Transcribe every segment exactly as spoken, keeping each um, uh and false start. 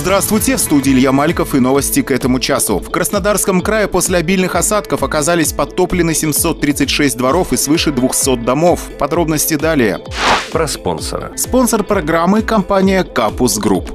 Здравствуйте, в студии Илья Мальков и новости к этому часу. В Краснодарском крае после обильных осадков оказались подтоплены семьсот тридцать шесть дворов и свыше двухсот домов. Подробности далее. Про спонсора. Спонсор программы — компания «Капус Групп».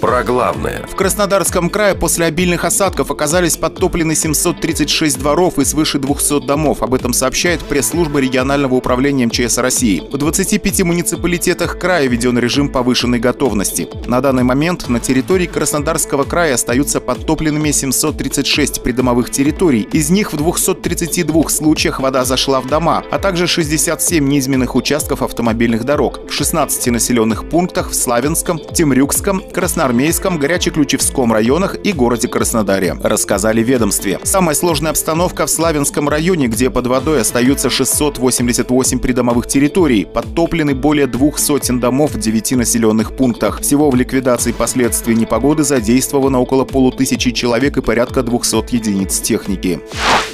Про главное. В Краснодарском крае после обильных осадков оказались подтоплены семьсот тридцать шесть дворов и свыше двухсот домов. Об этом сообщает пресс-служба регионального управления МЧС России. В двадцати пяти муниципалитетах края введен режим повышенной готовности. На данный момент на территории Краснодарского края остаются подтопленными семьсот тридцать шесть придомовых территорий. Из них в двухстах тридцати двух случаях вода зашла в дома, а также шестьдесят семь низменных участков автомобильных дорог. В шестнадцати населенных пунктах в Славянском, Темрюкском, Краснодарском, Армейском, Горячеключевском районах и городе Краснодаре, рассказали в ведомстве. Самая сложная обстановка в Славянском районе, где под водой остаются шестьсот восемьдесят восемь придомовых территорий, подтоплены более двух сотен домов в девяти населенных пунктах. Всего в ликвидации последствий непогоды задействовано около полутысячи человек и порядка двухсот единиц техники.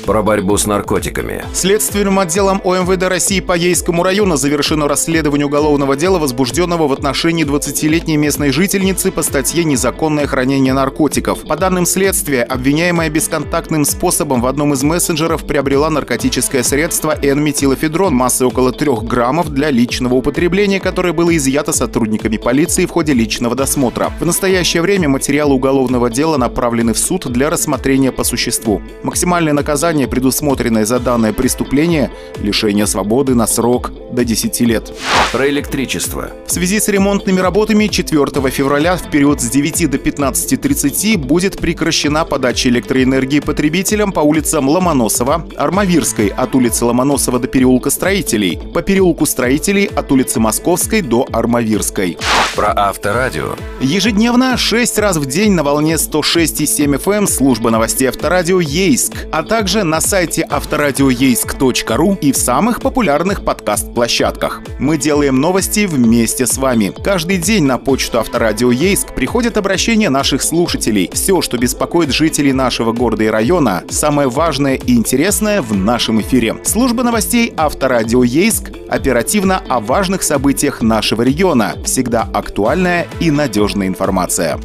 Про борьбу с наркотиками. Следственным отделом О М В Д России по Ейскому району завершено расследование уголовного дела, возбужденного в отношении двадцатилетней местной жительницы по статье «Незаконное хранение наркотиков». По данным следствия, обвиняемая бесконтактным способом в одном из мессенджеров приобрела наркотическое средство Н-метилофедрон массой около трех граммов для личного употребления, которое было изъято сотрудниками полиции в ходе личного досмотра. В настоящее время материалы уголовного дела направлены в суд для рассмотрения по существу. Максимальное наказание, предусмотренное за данное преступление, лишение свободы на срок до десяти лет. Про электричество. В связи с ремонтными работами четвёртого февраля в период с девяти до пятнадцати тридцати будет прекращена подача электроэнергии потребителям по улицам Ломоносова, Армавирской от улицы Ломоносова до переулка Строителей, по переулку Строителей от улицы Московской до Армавирской. Про Авторадио. Ежедневно шесть раз в день на волне сто шесть и семь эф эм служба новостей Авторадио «Ейск», а также на сайте авторадиоейск точка ру и в самых популярных подкаст-площадках. Мы делаем новости вместе с вами. Каждый день на почту Авторадио Ейск приходят обращения наших слушателей. Все, что беспокоит жителей нашего города и района, самое важное и интересное в нашем эфире. Служба новостей Авторадио Ейск оперативно о важных событиях нашего региона. Всегда актуальная и надежная информация.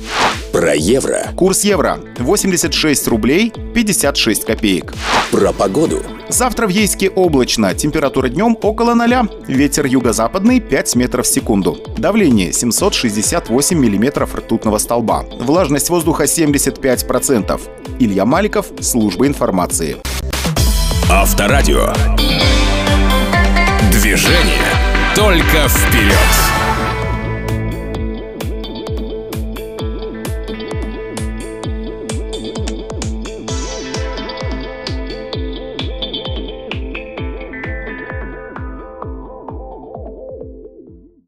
Про евро. Курс евро – восемьдесят шесть рублей пятьдесят шесть копеек. Про погоду. Завтра в Ейске облачно, температура днем около ноля, ветер юго-западный пять метров в секунду, давление семьсот шестьдесят восемь миллиметров ртутного столба, влажность воздуха семьдесят пять процентов. Илья Маликов, служба информации. Авторадио. Движение только вперед!